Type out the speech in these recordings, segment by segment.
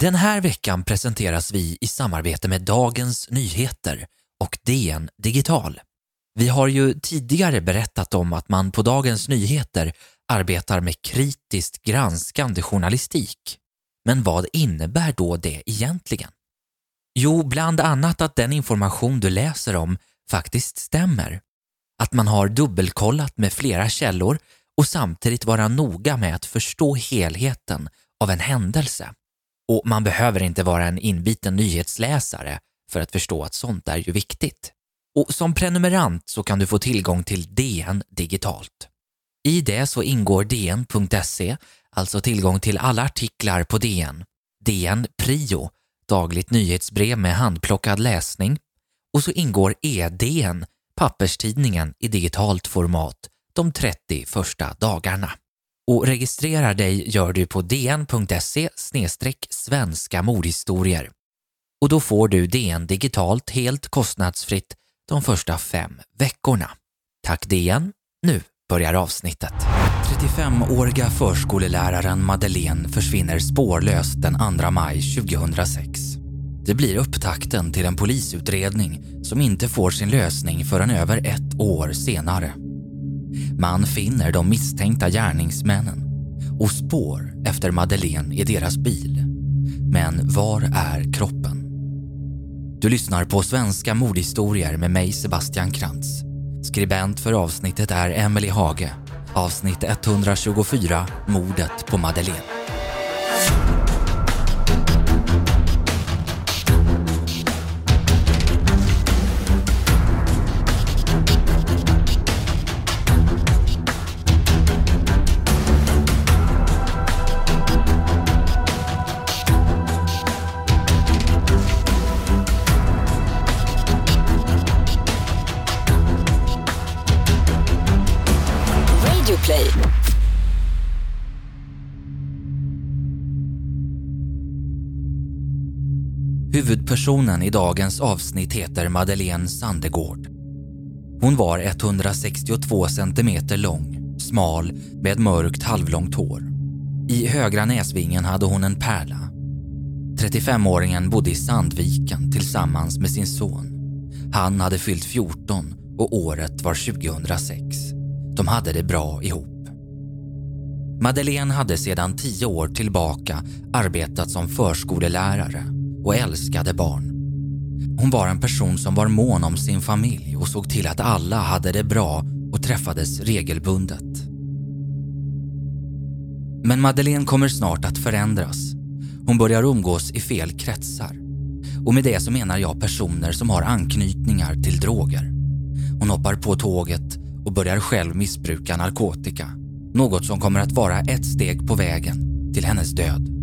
Den här veckan presenteras vi i samarbete med Dagens Nyheter och DN Digital. Vi har ju tidigare berättat om att man på Dagens Nyheter arbetar med kritiskt granskande journalistik. Men vad innebär då det egentligen? Jo, bland annat att den information du läser om faktiskt stämmer. Att man har dubbelkollat med flera källor och samtidigt vara noga med att förstå helheten av en händelse. Och man behöver inte vara en inbiten nyhetsläsare för att förstå att sånt är ju viktigt. Och som prenumerant så kan du få tillgång till DN digitalt. I det så ingår DN.se, alltså tillgång till alla artiklar på DN, DN Prio, dagligt nyhetsbrev med handplockad läsning, och så ingår EDN, papperstidningen i digitalt format, de 30 första dagarna. Och registrerar dig gör du på dn.se/svenska mordhistorier. Och då får du DN digitalt helt kostnadsfritt de första 5 veckorna. Tack DN, nu börjar avsnittet. 35-åriga förskoleläraren Madeleine försvinner spårlöst den 2 maj 2006. Det blir upptakten till en polisutredning som inte får sin lösning förrän över 1 år senare. Man finner de misstänkta gärningsmännen och spår efter Madeleine i deras bil. Men var är kroppen? Du lyssnar på Svenska mordhistorier med mig Sebastian Krantz. Skribent för avsnittet är Emily Hage. Avsnitt 124, mordet på Madeleine. Huvudpersonen i dagens avsnitt heter Madeleine Sandegård. Hon var 162 cm lång, smal, med mörkt halvlångt hår. I högra näsvingen hade hon en pärla. 35-åringen bodde i Sandviken tillsammans med sin son. Han hade fyllt 14 och året var 2006. De hade det bra ihop. Madeleine hade sedan 10 år tillbaka arbetat som förskolelärare och älskade barn. Hon var en person som var mån om sin familj och såg till att alla hade det bra och träffades regelbundet. Men Madeleine kommer snart att förändras. Hon börjar umgås i fel kretsar. Och med det så menar jag personer som har anknytningar till droger. Hon hoppar på tåget och börjar själv missbruka narkotika. Något som kommer att vara ett steg på vägen till hennes död.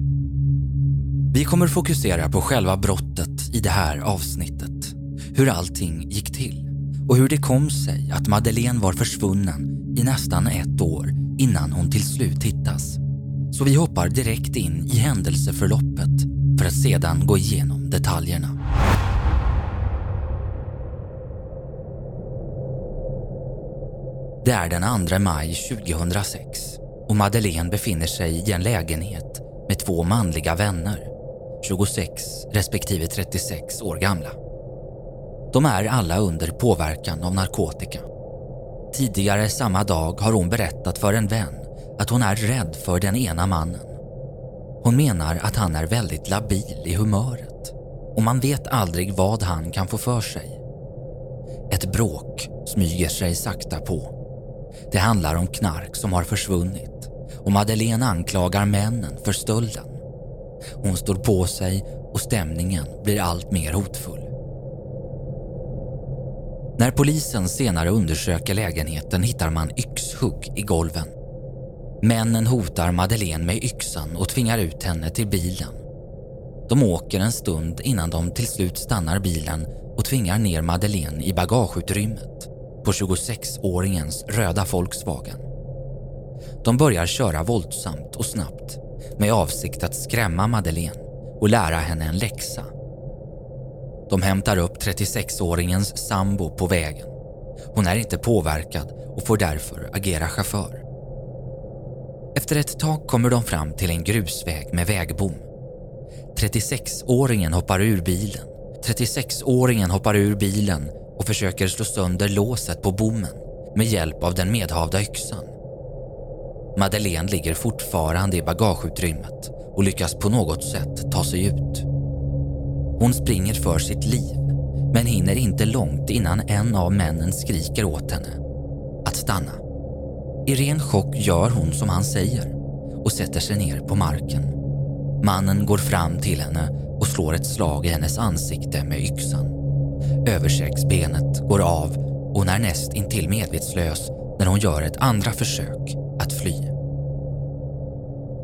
Vi kommer fokusera på själva brottet i det här avsnittet. Hur allting gick till och hur det kom sig att Madeleine var försvunnen i nästan 1 år innan hon till slut hittas. Så vi hoppar direkt in i händelseförloppet för att sedan gå igenom detaljerna. Det är den 2 maj 2006 och Madeleine befinner sig i en lägenhet med 2 manliga vänner, 26 respektive 36 år gamla. De är alla under påverkan av narkotika. Tidigare samma dag har hon berättat för en vän att hon är rädd för den ena mannen. Hon menar att han är väldigt labil i humöret och man vet aldrig vad han kan få för sig. Ett bråk smyger sig sakta på. Det handlar om knark som har försvunnit och Madeleine anklagar männen för stölden. Hon står på sig och stämningen blir allt mer hotfull. När polisen senare undersöker lägenheten hittar man yxhugg i golven. Männen hotar Madeleine med yxan och tvingar ut henne till bilen. De åker en stund innan de till slut stannar bilen och tvingar ner Madeleine i bagageutrymmet på 26-åringens röda Volkswagen. De börjar köra våldsamt och snabbt med avsikt att skrämma Madeleine och lära henne en läxa. De hämtar upp 36-åringens sambo på vägen. Hon är inte påverkad och får därför agera chaufför. Efter ett tag kommer de fram till en grusväg med vägbom. 36-åringen hoppar ur bilen. 36-åringen hoppar ur bilen och försöker slå sönder låset på bommen med hjälp av den medhavda yxan. Madeleine ligger fortfarande i bagageutrymmet och lyckas på något sätt ta sig ut. Hon springer för sitt liv, men hinner inte långt innan en av männen skriker åt henne att stanna. I ren chock gör hon som han säger och sätter sig ner på marken. Mannen går fram till henne och slår ett slag i hennes ansikte med yxan. Översäcksbenet går av och hon är näst intill medvetslös när hon gör ett andra försök att fly.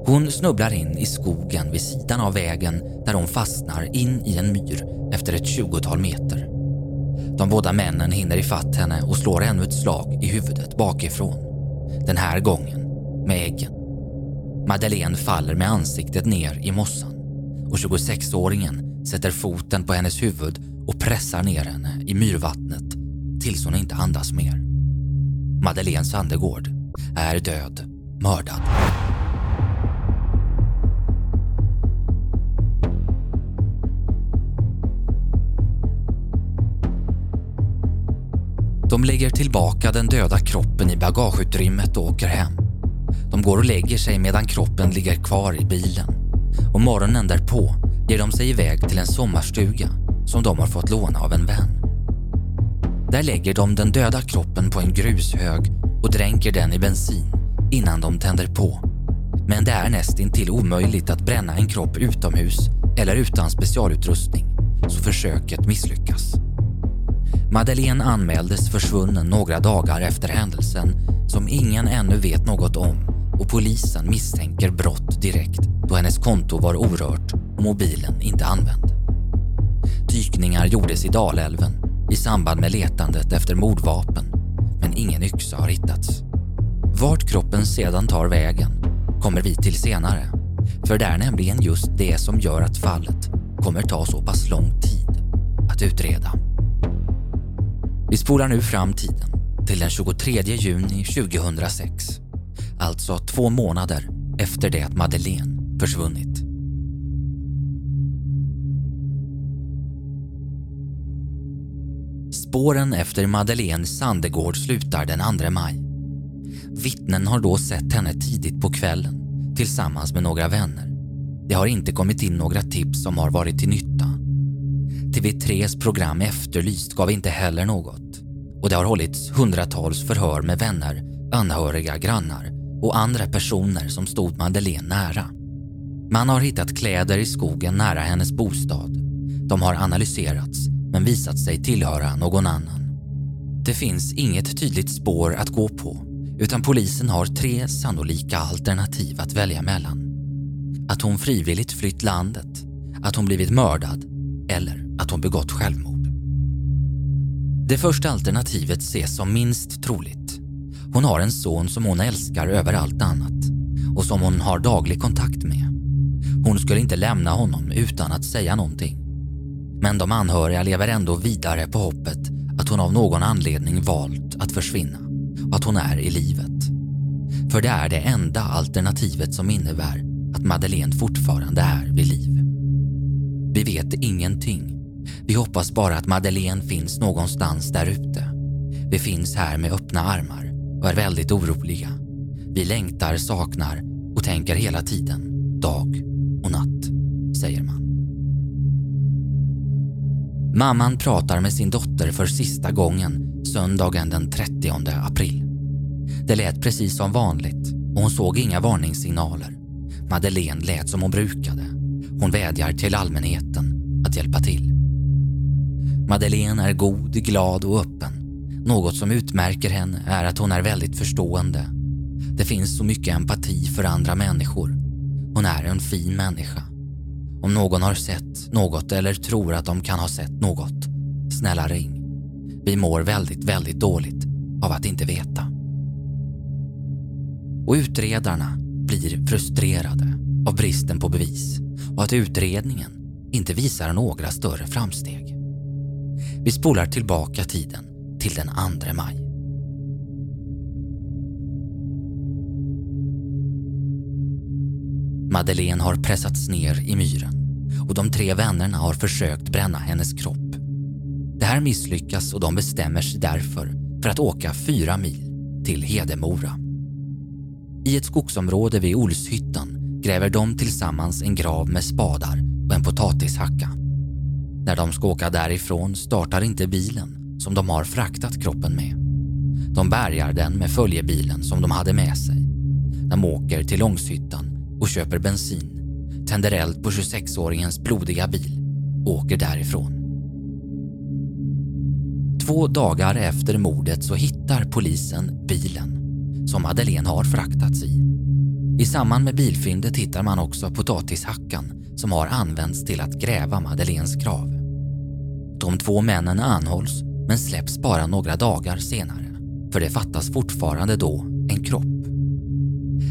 Hon snubblar in i skogen vid sidan av vägen där hon fastnar in i en myr efter ett 20-tal meter. De båda männen hinner ifatt henne och slår ännu ett slag i huvudet bakifrån. Den här gången med äggen. Madeleine faller med ansiktet ner i mossan och 26-åringen sätter foten på hennes huvud och pressar ner henne i myrvattnet tills hon inte andas mer. Madeleine Sandegård är död, mördad. De lägger tillbaka den döda kroppen i bagageutrymmet och åker hem. De går och lägger sig medan kroppen ligger kvar i bilen. Och morgonen därpå ger de sig iväg till en sommarstuga som de har fått låna av en vän. Där lägger de den döda kroppen på en grushög och dränker den i bensin innan de tänder på. Men det är nästintill omöjligt att bränna en kropp utomhus eller utan specialutrustning, så försöket misslyckas. Madeleine anmäldes försvunnen några dagar efter händelsen som ingen ännu vet något om, och polisen misstänker brott direkt då hennes konto var orört och mobilen inte använd. Dykningar gjordes i Dalälven i samband med letandet efter mordvapen, men ingen yxa har hittats. Vart kroppen sedan tar vägen kommer vi till senare, för det är nämligen just det som gör att fallet kommer ta så pass lång tid att utreda. Vi spolar nu fram tiden till den 23 juni 2006, alltså 2 månader efter det att Madeleine försvunnit. Spåren efter Madeleine Sandegård slutar den 2 maj. Vittnen har då sett henne tidigt på kvällen tillsammans med några vänner. Det har inte kommit in några tips som har varit till nytta. TV3s program Efterlyst gav inte heller något, och det har hållits hundratals förhör med vänner, anhöriga, grannar och andra personer som stod Madeleine nära. Man har hittat kläder i skogen nära hennes bostad. De har analyserats men visat sig tillhöra någon annan. Det finns inget tydligt spår att gå på, utan polisen har 3 sannolika alternativ att välja mellan. Att hon frivilligt flytt landet, att hon blivit mördad eller att hon begått självmord. Det första alternativet ses som minst troligt. Hon har en son som hon älskar över allt annat och som hon har daglig kontakt med. Hon skulle inte lämna honom utan att säga någonting. Men de anhöriga lever ändå vidare på hoppet att hon av någon anledning valt att försvinna och att hon är i livet. För det är det enda alternativet som innebär att Madeleine fortfarande är vid liv. Vi vet ingenting. Vi hoppas bara att Madeleine finns någonstans där ute. Vi finns här med öppna armar och är väldigt oroliga. Vi längtar, saknar och tänker hela tiden, dag och natt, säger man. Mamman pratar med sin dotter för sista gången söndagen den 30 april. Det lät precis som vanligt och hon såg inga varningssignaler. Madeleine lät som hon brukade. Hon vädjar till allmänheten att hjälpa till. Madeleine är god, glad och öppen. Något som utmärker henne är att hon är väldigt förstående. Det finns så mycket empati för andra människor. Hon är en fin människa. Om någon har sett något eller tror att de kan ha sett något, snälla ring. Vi mår väldigt, väldigt dåligt av att inte veta. Och utredarna blir frustrerade av bristen på bevis och att utredningen inte visar några större framsteg. Vi spolar tillbaka tiden till den 2 maj. Madeleine har pressats ner i myren och de tre vännerna har försökt bränna hennes kropp. Det här misslyckas och de bestämmer sig därför för att åka 4 mil till Hedemora. I ett skogsområde vid Olshyttan gräver de tillsammans en grav med spadar och en potatishacka. När de ska åka därifrån startar inte bilen som de har fraktat kroppen med. De bärgar den med följebilen som de hade med sig. De åker till Långshyttan och köper bensin, tänder eld på 26-åringens blodiga bil och åker därifrån. 2 dagar efter mordet så hittar polisen bilen som Madeleine har fraktats i. I samband med bilfyndet hittar man också potatishackan som har använts till att gräva Madeleines grav. De 2 männen anhålls men släpps bara några dagar senare, för det fattas fortfarande då en kropp.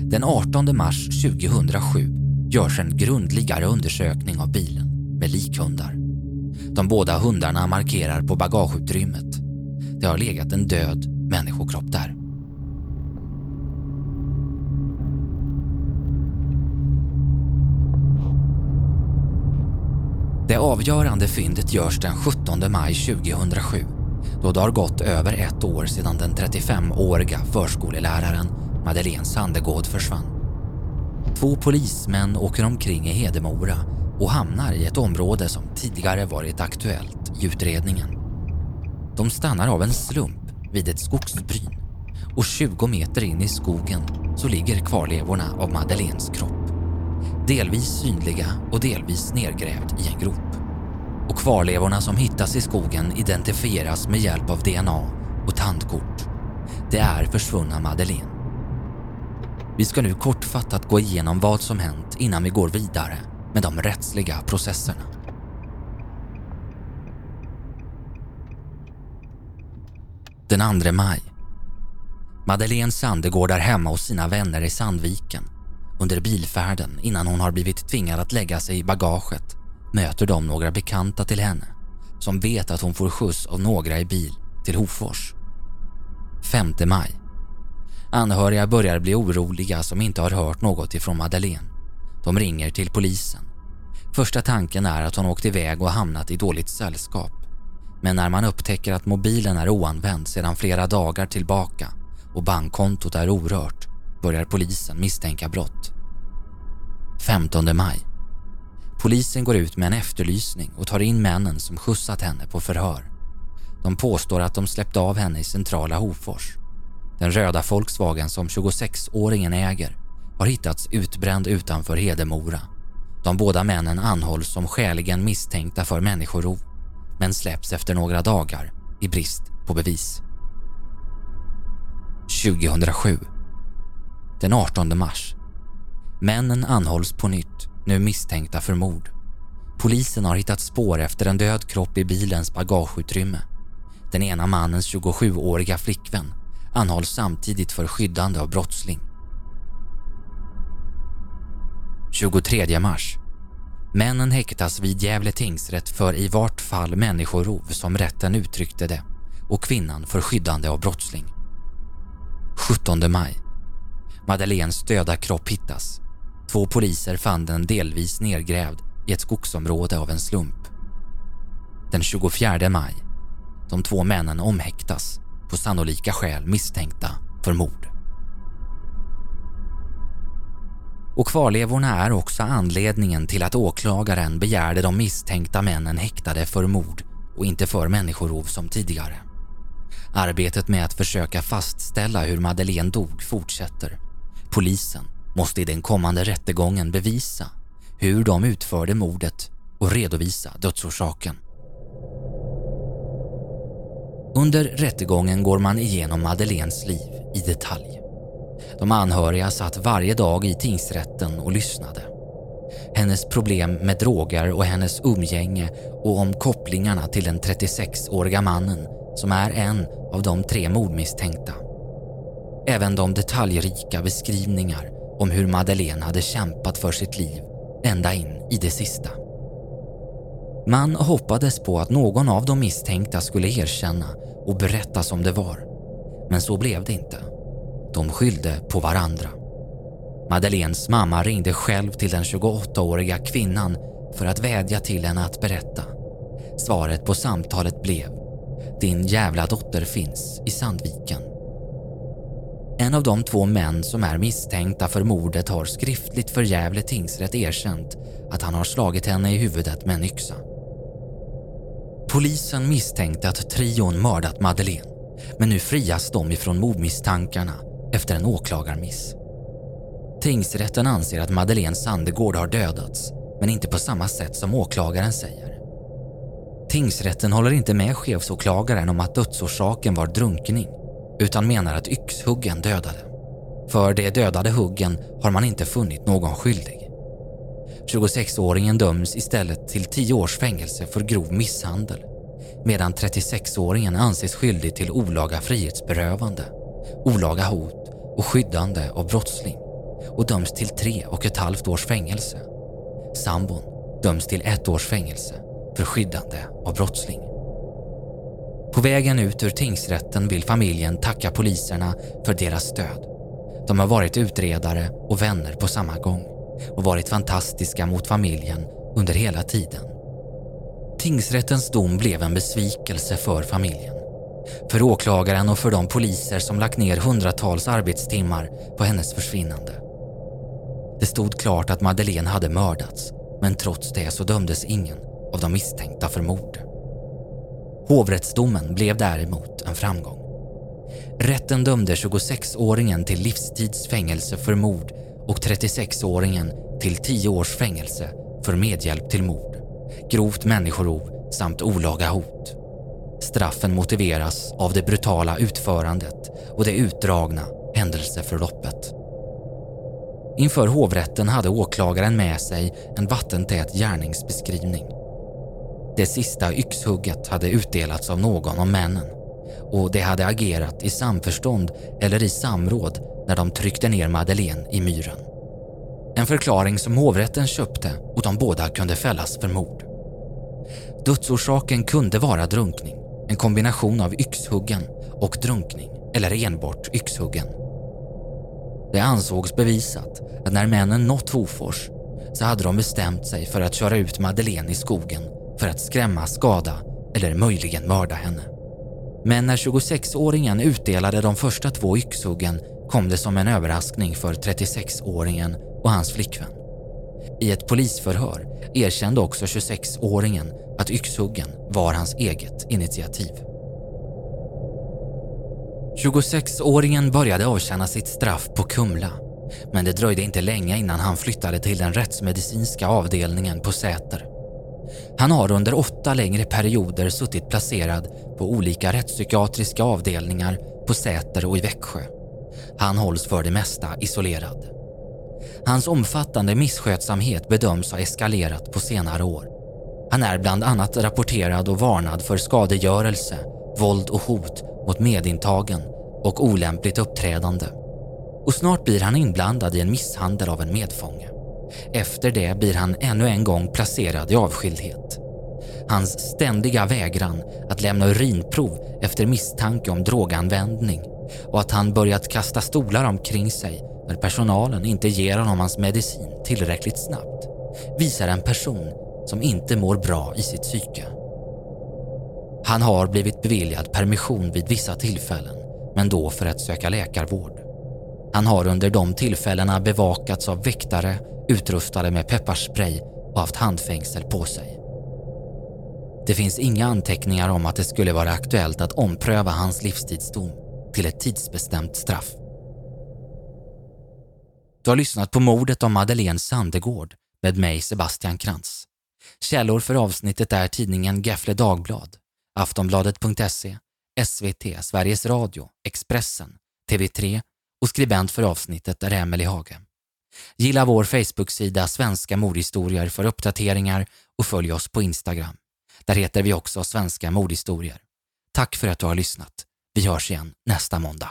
Den 18 mars 2007 görs en grundligare undersökning av bilen med likhundar. De båda hundarna markerar på bagageutrymmet. Det har legat en död människokropp där. Det avgörande fyndet görs den 17 maj 2007, då det har gått över 1 år sedan den 35-åriga förskoleläraren Madeleine Sandegård försvann. 2 polismän åker omkring i Hedemora och hamnar i ett område som tidigare varit aktuellt i utredningen. De stannar av en slump vid ett skogsbryn och 20 meter in i skogen så ligger kvarlevorna av Madeleines kropp. Delvis synliga och delvis nedgrävd i en grop. Och kvarlevorna som hittas i skogen identifieras med hjälp av DNA och tandkort. Det är försvunna Madeleine. Vi ska nu kortfattat gå igenom vad som hänt innan vi går vidare med de rättsliga processerna. Den 2 maj. Madeleine Sandegård är hemma hos sina vänner i Sandviken. Under bilfärden, innan hon har blivit tvingad att lägga sig i bagaget, möter de några bekanta till henne som vet att hon får skjuts av några i bil till Hofors. 5 maj. Anhöriga börjar bli oroliga som inte har hört något ifrån Madeleine. De ringer till polisen. Första tanken är att hon åkt iväg och hamnat i dåligt sällskap. Men när man upptäcker att mobilen är oanvänd sedan flera dagar tillbaka och bankkontot är orört, börjar polisen misstänka brott. 15 maj. Polisen går ut med en efterlysning och tar in männen som skjutsat henne på förhör. De påstår att de släppte av henne i centrala Hofors. Den röda Volkswagen som 26-åringen äger har hittats utbränd utanför Hedemora. De båda männen anhålls som skäligen misstänkta för människorov, men släpps efter några dagar i brist på bevis. 2007. Den 18 mars. Männen anhålls på nytt, nu misstänkta för mord. Polisen har hittat spår efter en död kropp i bilens bagageutrymme. Den ena mannens 27-åriga flickvän anhålls samtidigt för skyddande av brottsling. 23 mars. Männen häktas vid Gävle tingsrätt för i vart fall människorov som rätten uttryckte det och kvinnan för skyddande av brottsling. 17 maj. Madeleines döda kropp hittas. 2 poliser fann den delvis nedgrävd i ett skogsområde av en slump. Den 24 maj. De 2 männen omhäktas på sannolika skäl misstänkta för mord. Och kvarlevorna är också anledningen till att åklagaren begärde de misstänkta männen häktade för mord och inte för människorov som tidigare. Arbetet med att försöka fastställa hur Madeleine dog fortsätter. Polisen måste i den kommande rättegången bevisa hur de utförde mordet och redovisa dödsorsaken. Under rättegången går man igenom Madeleines liv i detalj. De anhöriga satt varje dag i tingsrätten och lyssnade. Hennes problem med droger och hennes umgänge och om kopplingarna till den 36-åriga mannen som är en av de 3 mordmisstänkta. Även de detaljrika beskrivningar om hur Madeleine hade kämpat för sitt liv ända in i det sista. Man hoppades på att någon av de misstänkta skulle erkänna och berätta som det var. Men så blev det inte. De skyllde på varandra. Madeleines mamma ringde själv till den 28-åriga kvinnan för att vädja till henne att berätta. Svaret på samtalet blev: din jävla dotter finns i Sandviken. En av de två män som är misstänkta för mordet har skriftligt för Gävle tingsrätt erkänt att han har slagit henne i huvudet med en yxa. Polisen misstänkte att trion mördat Madeleine, men nu frias de ifrån mordmisstankarna efter en åklagarmiss. Tingsrätten anser att Madeleine Sandegård har dödats, men inte på samma sätt som åklagaren säger. Tingsrätten håller inte med chefsåklagaren om att dödsorsaken var drunkning, utan menar att yxhuggen dödade. För de dödade huggen har man inte funnit någon skyldig. 26-åringen döms istället till 10 års fängelse för grov misshandel, medan 36-åringen anses skyldig till olaga frihetsberövande, olaga hot och skyddande av brottsling och döms till 3,5 års fängelse. Sambon döms till 1 års fängelse för skyddande av brottsling. På vägen ut ur tingsrätten vill familjen tacka poliserna för deras stöd. De har varit utredare och vänner på samma gång och varit fantastiska mot familjen under hela tiden. Tingsrättens dom blev en besvikelse för familjen, för åklagaren och för de poliser som lagt ner hundratals arbetstimmar på hennes försvinnande. Det stod klart att Madeleine hade mördats, men trots det så dömdes ingen av de misstänkta för mord. Hovrättsdomen blev däremot en framgång. Rätten dömde 26-åringen till livstidsfängelse för mord och 36-åringen till 10 års fängelse för medhjälp till mord, grovt människorov samt olaga hot. Straffen motiveras av det brutala utförandet och det utdragna händelseförloppet. Inför hovrätten hade åklagaren med sig en vattentät gärningsbeskrivning. Det sista yxhugget hade utdelats av någon av männen och det hade agerat i samförstånd eller i samråd när de tryckte ner Madeleine i myren. En förklaring som hovrätten köpte och de båda kunde fällas för mord. Dödsorsaken kunde vara drunkning, en kombination av yxhuggen och drunkning eller enbart yxhuggen. Det ansågs bevisat att när männen nått Hofors så hade de bestämt sig för att köra ut Madeleine i skogen för att skrämma, skada eller möjligen mörda henne. Men när 26-åringen utdelade de första 2 yxhuggen kom det som en överraskning för 36-åringen och hans flickvän. I ett polisförhör erkände också 26-åringen att yxhuggen var hans eget initiativ. 26-åringen började avtjäna sitt straff på Kumla, men det dröjde inte länge innan han flyttade till den rättsmedicinska avdelningen på Säter. Han har under 8 längre perioder suttit placerad på olika rättspsykiatriska avdelningar på Säter och i Växjö. Han hålls för det mesta isolerad. Hans omfattande misskötsamhet bedöms ha eskalerat på senare år. Han är bland annat rapporterad och varnad för skadegörelse, våld och hot mot medintagen och olämpligt uppträdande. Och snart blir han inblandad i en misshandel av en medfånge. Efter det blir han ännu en gång placerad i avskildhet. Hans ständiga vägran att lämna urinprov efter misstanke om droganvändning och att han börjat kasta stolar omkring sig när personalen inte ger honom hans medicin tillräckligt snabbt visar en person som inte mår bra i sitt psyke. Han har blivit beviljad permission vid vissa tillfällen, men då för att söka läkarvård. Han har under de tillfällena bevakats av väktare utrustade med pepparspray och haft handfängsel på sig. Det finns inga anteckningar om att det skulle vara aktuellt att ompröva hans livstidsdom till ett tidsbestämt straff. Du har lyssnat på Mordet om Madeleine Sandegård med mig, Sebastian Krantz. Källor för avsnittet är tidningen Geffle Dagblad, Aftonbladet.se, SVT, Sveriges Radio, Expressen, TV3 och skribent för avsnittet är Emily Hage. Gilla vår Facebook-sida Svenska mordhistorier för uppdateringar och följ oss på Instagram. Där heter vi också Svenska mordhistorier. Tack för att du har lyssnat. Vi hörs igen nästa måndag.